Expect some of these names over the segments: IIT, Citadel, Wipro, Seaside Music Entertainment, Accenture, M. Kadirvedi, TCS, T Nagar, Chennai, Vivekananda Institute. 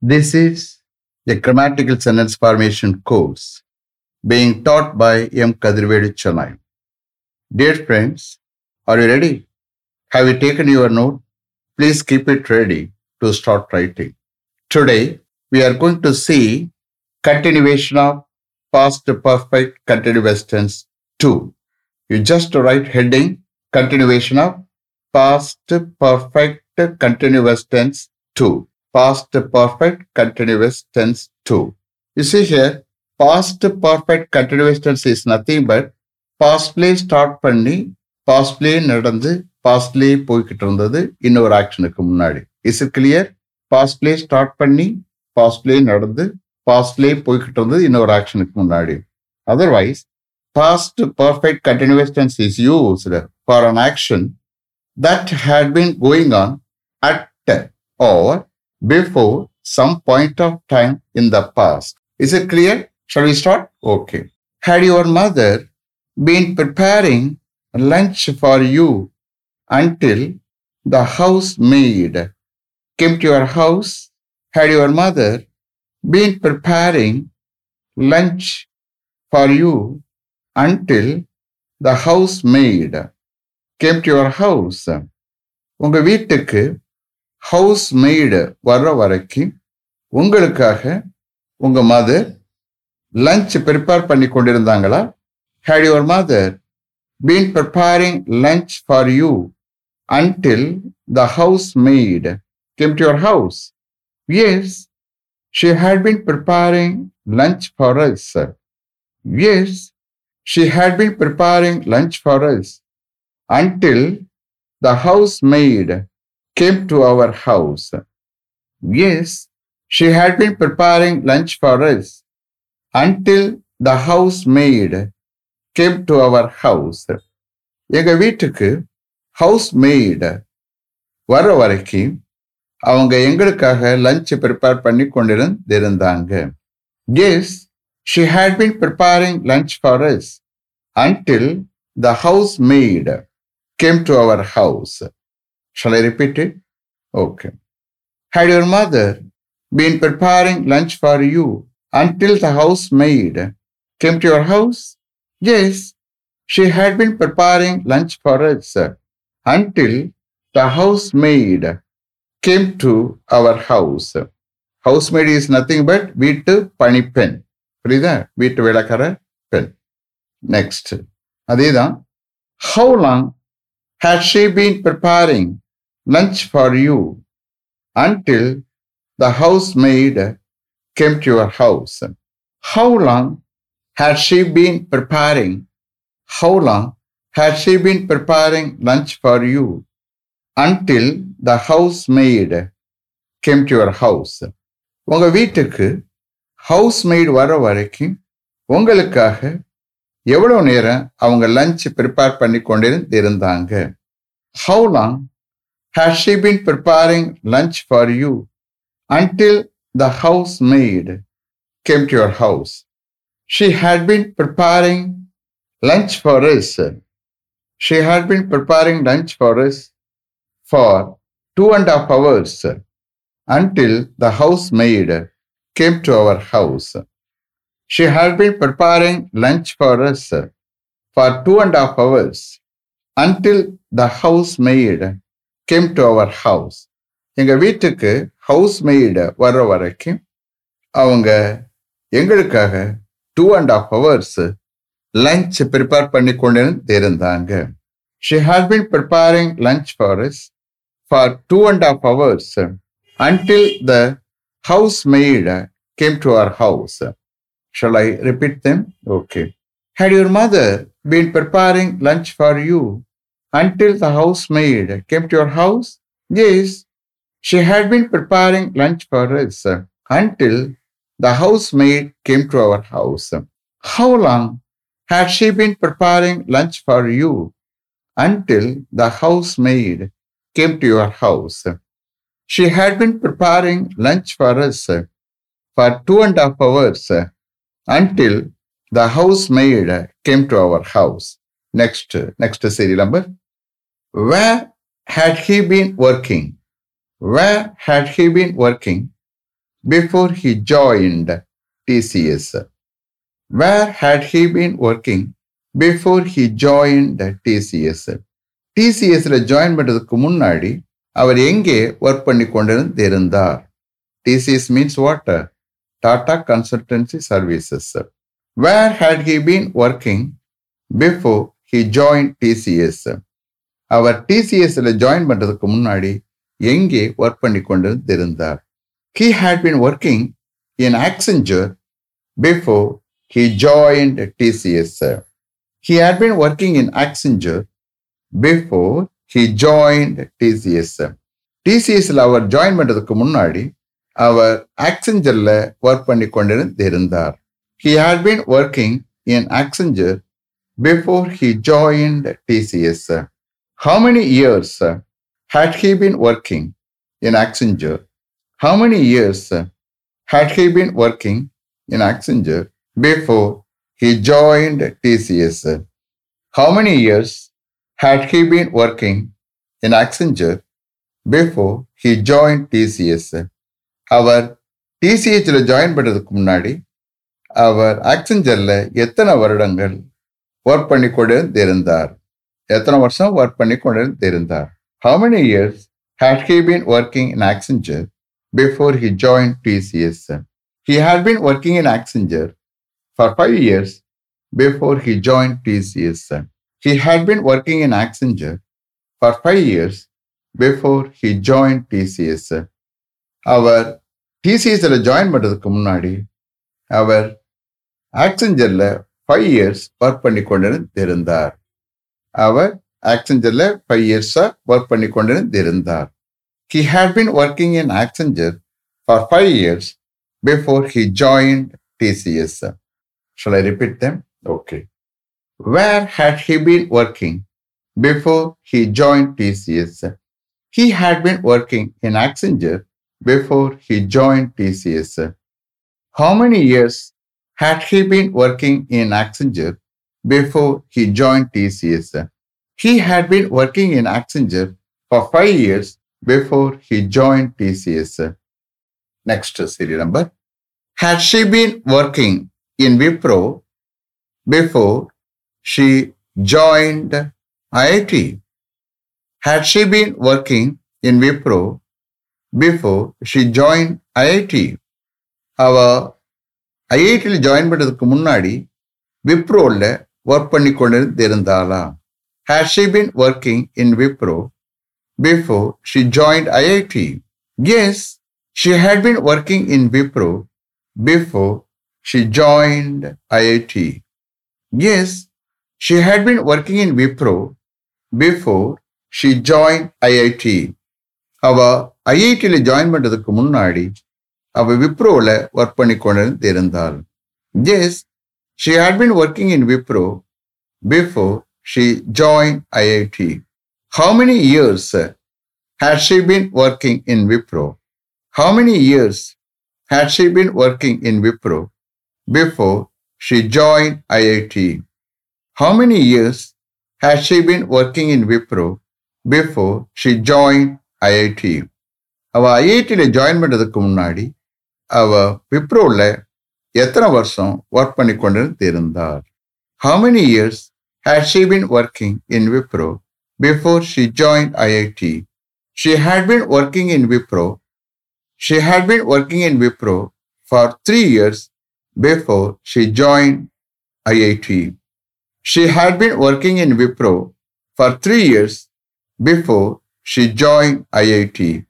This is the grammatical sentence formation course being taught by M. Kadirvedi, Chennai. Dear friends, are you ready? Have you taken your note? Please keep it ready to start writing. Today, we are going to see continuation of past perfect continuous tense 2. You just write heading continuation of past perfect continuous tense 2. Past perfect continuous tense 2. You see here, past perfect continuous tense is nothing but pastly start panni, pastly nadandu, pastly poikittu innoru actionukku munadi. Is it clear? Pastly start panni, pastly nadandu, pastly poikittu innoru actionukku munadi. Otherwise, past perfect continuous tense is used for an action that had been going on at or before some point of time in the past. Is it clear? Shall we start? Okay. Had your mother been preparing lunch for you until the housemaid came to your house? Had your mother been preparing lunch for you until the housemaid came to your house? உங்க வீட்டுக்கு housemaid வர்ற வரைக்கும் உங்களுக்காக உங்க mother lunch prepare பண்ணி கொண்டிருந்தாங்களா? Had your mother been preparing lunch for you until the housemaid came to your house? Yes, she had been preparing lunch for us. Yes, she had been preparing lunch for us until the housemaid came to our house. Yes, she had been preparing lunch for us until the housemaid came to our house. எங்க வீட்டுக்கு housemaid வர வரைக்கும் அவங்க எங்களுக்காக lunch prepare பண்ணி கொண்டிருந்தாங்க. Yes, she had been preparing lunch for us until the housemaid came to our house. Shall I repeat it? Okay. Had your mother been preparing lunch for you until the housemaid came to your house? Yes, she had been preparing lunch for us until the housemaid came to our house. Housemaid is nothing but Veetu Panipen. Veetu Velakara Pen. Next. Adida, how long had she been preparing lunch for you until the housemaid came to your house? How long had she been preparing? How long had she been preparing lunch for you until the housemaid came to your house? உங்க வீட்டுக்கு housemaid வர வரைக்கும் உங்களுக்காக எவ்வளவு நேரம் அவங்க lunch prepare பண்ணி கொண்டிருந்தாங்க? How long has she been preparing lunch for you until the housemaid came to your house? She had been preparing lunch for us. She had been preparing lunch for us for 2.5 hours until the housemaid came to our house. She had been preparing lunch for us for 2.5 hours until the housemaid came to our house. எங்க வீட்டுக்கு housemaid வர வரைக்கும் அவங்க எங்களுக்காக 2.5 hours lunch prepare பண்ணி கொண்டிருந்தாங்க. She had been preparing lunch for us for 2.5 hours until the housemaid came to our house. Shall I repeat them? Okay. Had your mother been preparing lunch for you until the housemaid came to your house? Yes, she had been preparing lunch for us until the housemaid came to our house. How long had she been preparing lunch for you until the housemaid came to your house? She had been preparing lunch for us for 2.5 hours until the housemaid came to our house. Next serial number. Where had he been working? Where had he been working before he joined TCS. Where had he been working before he joined TCS? TCSல join பண்றதுக்கு முன்னாடி அவர் எங்கே work பண்ணி கொண்டிருந்தார்? TCS means what? Tata Consultancy Services. Where had he been working before he joined TCS? அவர் TCSல join பண்றதுக்கு முன்னாடி எங்கே ஒர்க் பண்ணி கொண்டிருந்தார்? He had been working in Accenture before he joined TCS. He had been working in Accenture before he joined TCS. TCSல our join பண்றதுக்கு முன்னாடி அவர் Accentureல work பண்ணிக்கொண்டிருந்தார். He had been working in Accenture before he joined TCS. How many years had he been working in Accenture? How many years had he been working in Accenture before he joined TCS? How many years had he been working in Accenture before he joined TCS? அவர் TCSல join பண்றதுக்கு முன்னாடி அவர் Accentureல எத்தனை வருடங்கள் work பண்ணி கொண்டிருந்தார்? எத்தனை வருஷம் ஒர்க் பண்ணி கொண்டிருந்தார்? How many years had he been working in Accenture before he joined TCS? He had been working in Accenture for 5 years before he joined TCS. He had been working in Accenture for 5 years before he joined TCS. Our TCSல join பண்றதுக்கு முன்னாடி அவர் Accentureல 5 years work பண்ணிக்கொண்டிருந்தார். அவர் Accentureல 5 years work பண்ணிக்கொண்டிருந்தார். He had been working in Accenture for 5 years before he joined TCS. Shall I repeat them? Okay. Where had he been working before he joined TCS? He had been working in Accenture before he joined TCS. How many years had he been working in Accenture before he joined TCS? He had been working in Accenture for 5 years before he joined TCS. Next serial number. Had she been working in Wipro before she joined IIT? Had she been working in Wipro before she joined IIT? Our IIT will join but the community Wipro le work pannikondir derandala. Had she been working in Wipro before she joined IIT? Yes, she had been working in Wipro before she joined IIT. Yes, she had been working in Wipro before she joined IIT. Our IITல join பண்றதுக்கு முன்னாடி அவ Wiproல work பண்ணிக்கொண்டிருந்தாள். Yes, she had been working in Wipro before she joined IIT. How many years had she been working in Wipro? How many years had she been working in Wipro before she joined IIT? How many years has she been working in Wipro before she joined IIT? Our IITல join பண்றதுக்கு முன்னாடி அவ Wiproல எத்தனை வருஷம் work பண்ணிக்கொண்டிருந்தார்? How many years has she been working in Wipro before she joined IIT? She had been working in Wipro. She had been working in Wipro for 3 years before she joined IIT. She had been working in Wipro for 3 years before she joined IIT.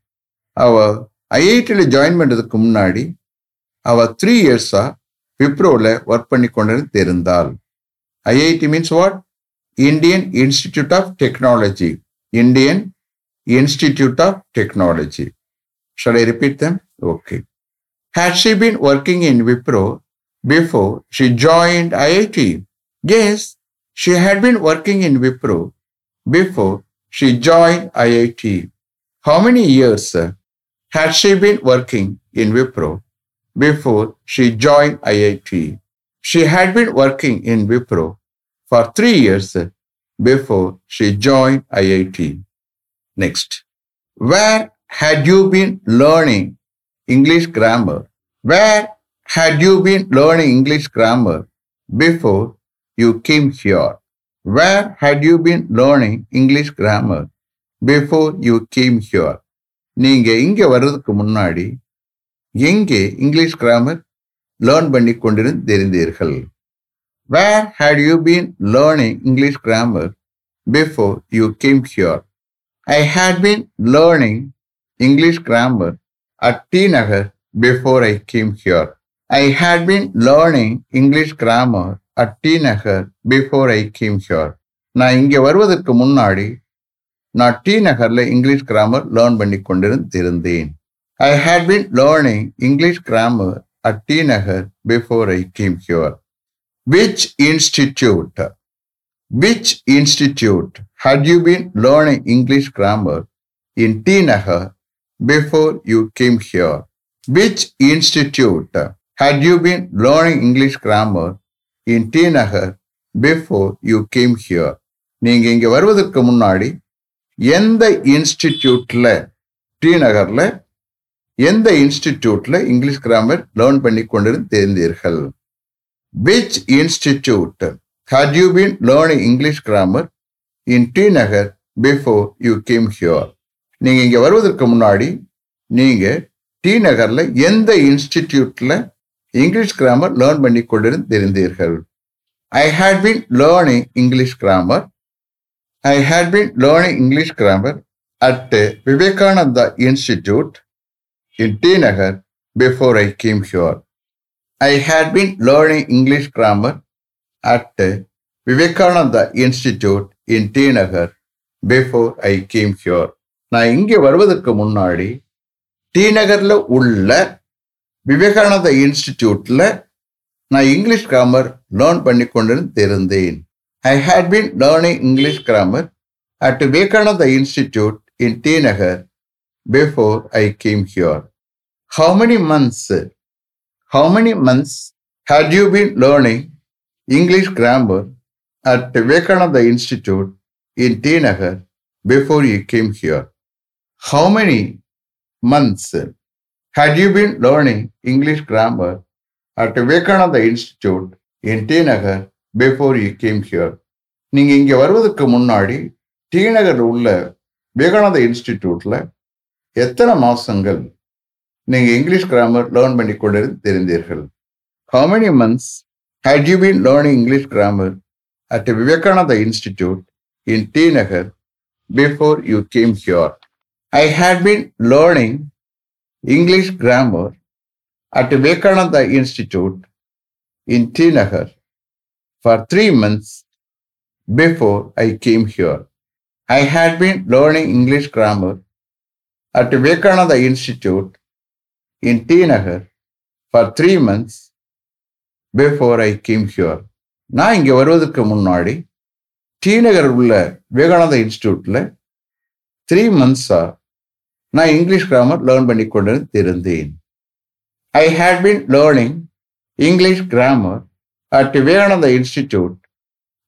Our IITல join பண்றதுக்கு முன்னாடி அவ 3 years Wiproல work பண்ணிக்கொண்டிருந்தாள். IIT means what? Indian Institute of Technology. Indian Institute of Technology. Shall I repeat them? Okay. Had she been working in Wipro before she joined IIT? Yes. She had been working in Wipro before she joined IIT. How many years had she been working in Wipro before she joined IIT? She had been working in Wipro for 3 years before she joined IIT. Next. Where had you been learning English grammar. Where had you been learning English grammar before you came here? Where had you been learning English grammar before you came here? நீங்க இங்க வர்றதுக்கு முன்னாடி எங்கே English grammar learn பண்ணி கொண்டிருந்தீர்கள்? Where had you been learning English grammar before you came here? I had been learning English grammar at T Nagar before I came here. I had been learning English grammar at T Nagar before I came here. நான் இங்கே வருவதற்கு முன்னாடி நான் D நகரில் English grammar learn பண்ணி கொண்டிருந்தேன். I had been learning English grammar at T Nagar before I came here. Which institute had you been learning English grammar in T Nagar before you came here? Which institute had you been learning English grammar in T Nagar before you came here? நீங்கள் இங்கே வருவதற்கு முன்னாடி எந்த இன்ஸ்டிடியூட்டில் D நகரில் எந்த இன்ஸ்டிடியூட்டில் English grammar learn பண்ணி கொண்டிருந்தீர்கள்? Which institute had you been learning English grammar in T Nagar before you came here? நீங்கள் இங்கே வருவதற்கு முன்னாடி நீங்கள் டி நகரில் எந்த இன்ஸ்டிடியூட்டில் இங்கிலீஷ் கிராமர் லேர்ன் பண்ணி கொண்டிருந்தீர்கள்? I had been learning English grammar. I had been learning English grammar at Vivekananda Institute in T Nagar before I came here. I had been learning English grammar at Vivekananda Institute in T Nagar before I came here. நான் இங்கே வருவதற்கு முன்னாடி D நகரில் உள்ள விவேகானந்தா இன்ஸ்டிடியூட்டில் நான் English grammar learn பண்ணி கொண்டிருந்தேன். I had been learning English grammar at Vivekananda Institute in T Nagar before I came here. How many months had you been learning English grammar at Vivekananda Institute in T Nagar before you came here? How many months had you been learning English grammar at Vivekananda Institute in T Nagar before you came here? நீங்க இங்க வருவதற்கு முன்னாடி D Nagar உள்ள விவேகானந்தா இன்ஸ்டிடியூட்ல எத்தனை மாசங்கள் நீங்க English grammar learn பண்ணி கொண்டிருந்தீர்கள்? How many months had you been learning English grammar at the Vivekananda Institute in T Nagar before you came here? I had been learning English grammar at the Vivekananda Institute in T Nagar for 3 months before I came here. I had been learning English grammar at Vivekananda Institute in T Nagar for 3 months before I came here. நான் இங்கே வருவதற்கு முன்னாடி D Nagar உள்ள விவேகானந்தா இன்ஸ்டிடியூட்டில் 3 months நான் English grammar learn பண்ணி கொண்டிருந்தேன். I had been learning English grammar at Vivekananda Institute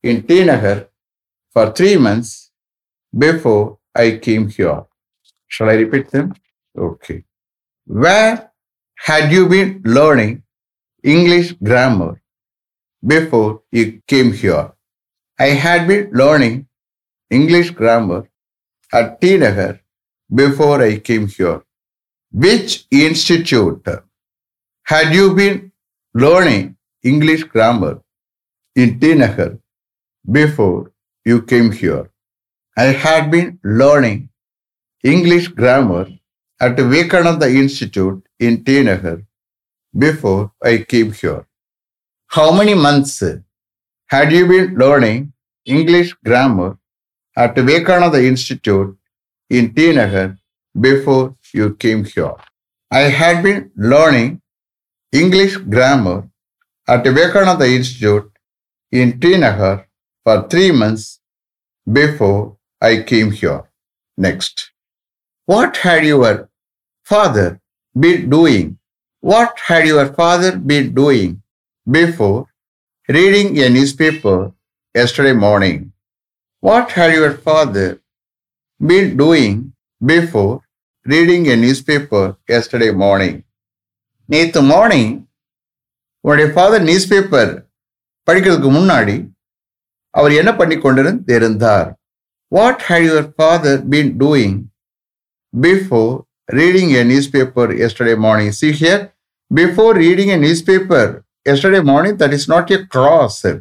in T Nagar for 3 months before I came here. Shall I repeat them? Okay. Where had you been learning English grammar before you came here? I had been learning English grammar at T Nagar before I came here. Which institute had you been learning English grammar in T Nagar before you came here? I had been learning English grammar at Vivekananda Institute in T Nagar before I came here. How many months had you been learning English grammar at Vivekananda Institute in T Nagar before you came here? I had been learning English grammar at Vivekananda Institute in T Nagar for 3 months before I came here. Next. What had your father been doing? What had your father been doing before reading a newspaper yesterday morning? What had your father been doing before reading a newspaper yesterday morning? நேற்று morning உன்னுடைய father newspaper படிக்கிறதுக்கு முன்னாடி அவர் என்ன பண்ணி கொண்டிருந்தார்? What had your father been doing before reading a newspaper yesterday morning? See here, before reading a newspaper yesterday morning, that is not a clause, sir.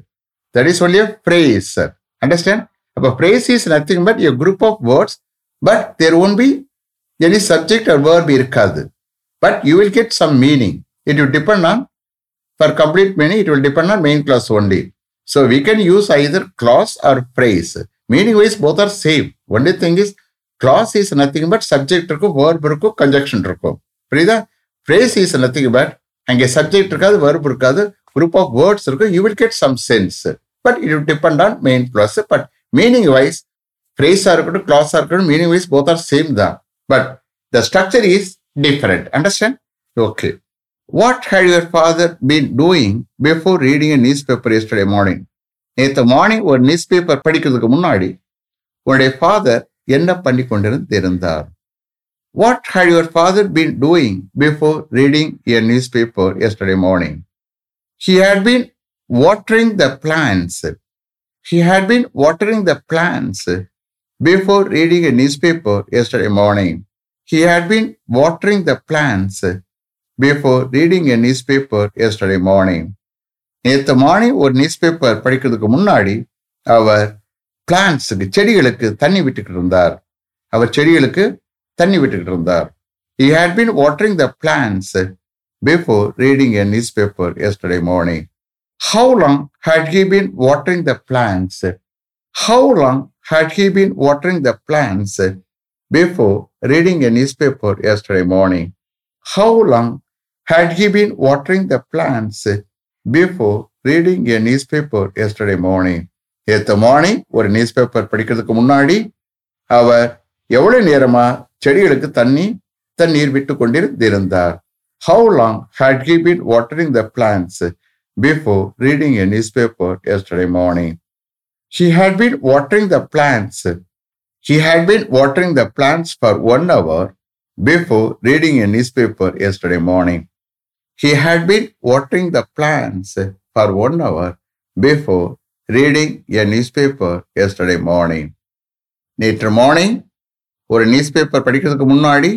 That is only a phrase, sir. Understand? A phrase is nothing but a group of words, but there won't be any subject or verb irkadu. But you will get some meaning. It will depend on, for complete meaning, it will depend on main clause only. So we can use either clause or phrase. Meaning-wise, both are same. Only thing is, clause is nothing but subject, verb, conjunction. Phrase is nothing but, and a subject, verb, group of words, you will get some sense. But it will depend on main clause. But meaning-wise, phrase or clause or meaning-wise, both are same. But the structure is different. Understand? Okay. What had your father been doing before reading a newspaper yesterday morning? Yesterday morning, or newspaper படிக்கிறதுக்கு முன்னாடி உங்களுடைய father என்ன பண்ணி கொண்டிருந்தார்? What had your father been doing before reading a newspaper yesterday morning? He had been watering the plants. He had been watering the plants before reading a newspaper yesterday morning. He had been watering the plants before reading a newspaper yesterday morning. Yesterday morning, or newspaper படிக்கிறதுக்கு முன்னாடி அவர் பிளான்ட்ஸுக்கு செடிகளுக்கு தண்ணி விட்டுக்கிட்டு இருந்தார். He had been watering the plants before reading a newspaper yesterday morning. How long had he been watering the plants? How long had he been watering the plants before reading a newspaper yesterday morning? How long had he been watering the plants before reading a newspaper yesterday morning? Yesterday morning, or newspaper படிக்கிறதுக்கு முன்னாடி அவர் எவ்வளவு நேரமா செடிகளுக்கு தண்ணீர் விட்டு கொண்டிருந்தார்? How long had he been watering the plants before reading a newspaper yesterday morning? He had been watering the plants. He had been watering the plants for 1 hour before reading a newspaper yesterday morning. He had been watering the plants for 1 hour before reading a newspaper yesterday morning. Later morning, ஒரு newspaper படிக்கிறதுக்கு முன்னாடி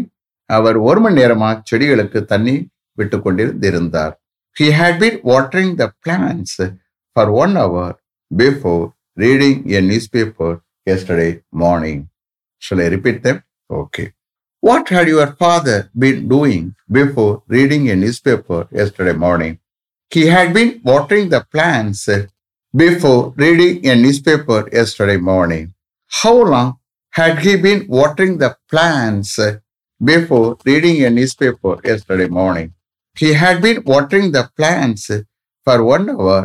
அவர் ஒரு மணி நேரமா செடிகளுக்கு தண்ணி விட்டு கொண்டிருந்தார். He had been watering the plants for 1 hour before reading a newspaper yesterday morning. Shall I repeat them? Okay. What had your father been doing before reading a newspaper yesterday morning? He had been watering the plants before reading a newspaper yesterday morning. How long had he been watering the plants before reading a newspaper yesterday morning? He had been watering the plants for 1 hour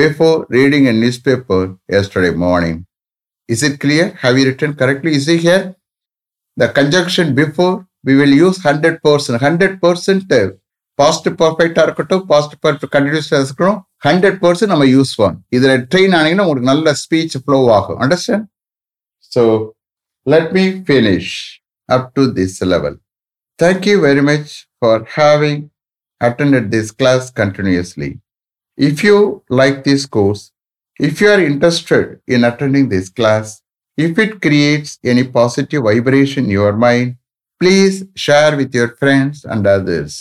before reading a newspaper yesterday morning. Is it clear? Have you written correctly? Is it here? The conjunction before, we will use 100%. 100% past perfect or past perfect continuous tense. 100% we use one. Either train or another speech flow. Understand? So, let me finish up to this level. Thank you very much for having attended this class continuously. If you like this course, if you are interested in attending this class, if it creates any positive vibration in your mind, please share with your friends and others.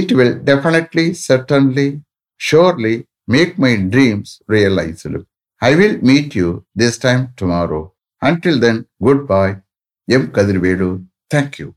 It will definitely, certainly, surely make my dreams realized. I will meet you this time tomorrow. Until then, goodbye. M. Kadirvedi. Thank you.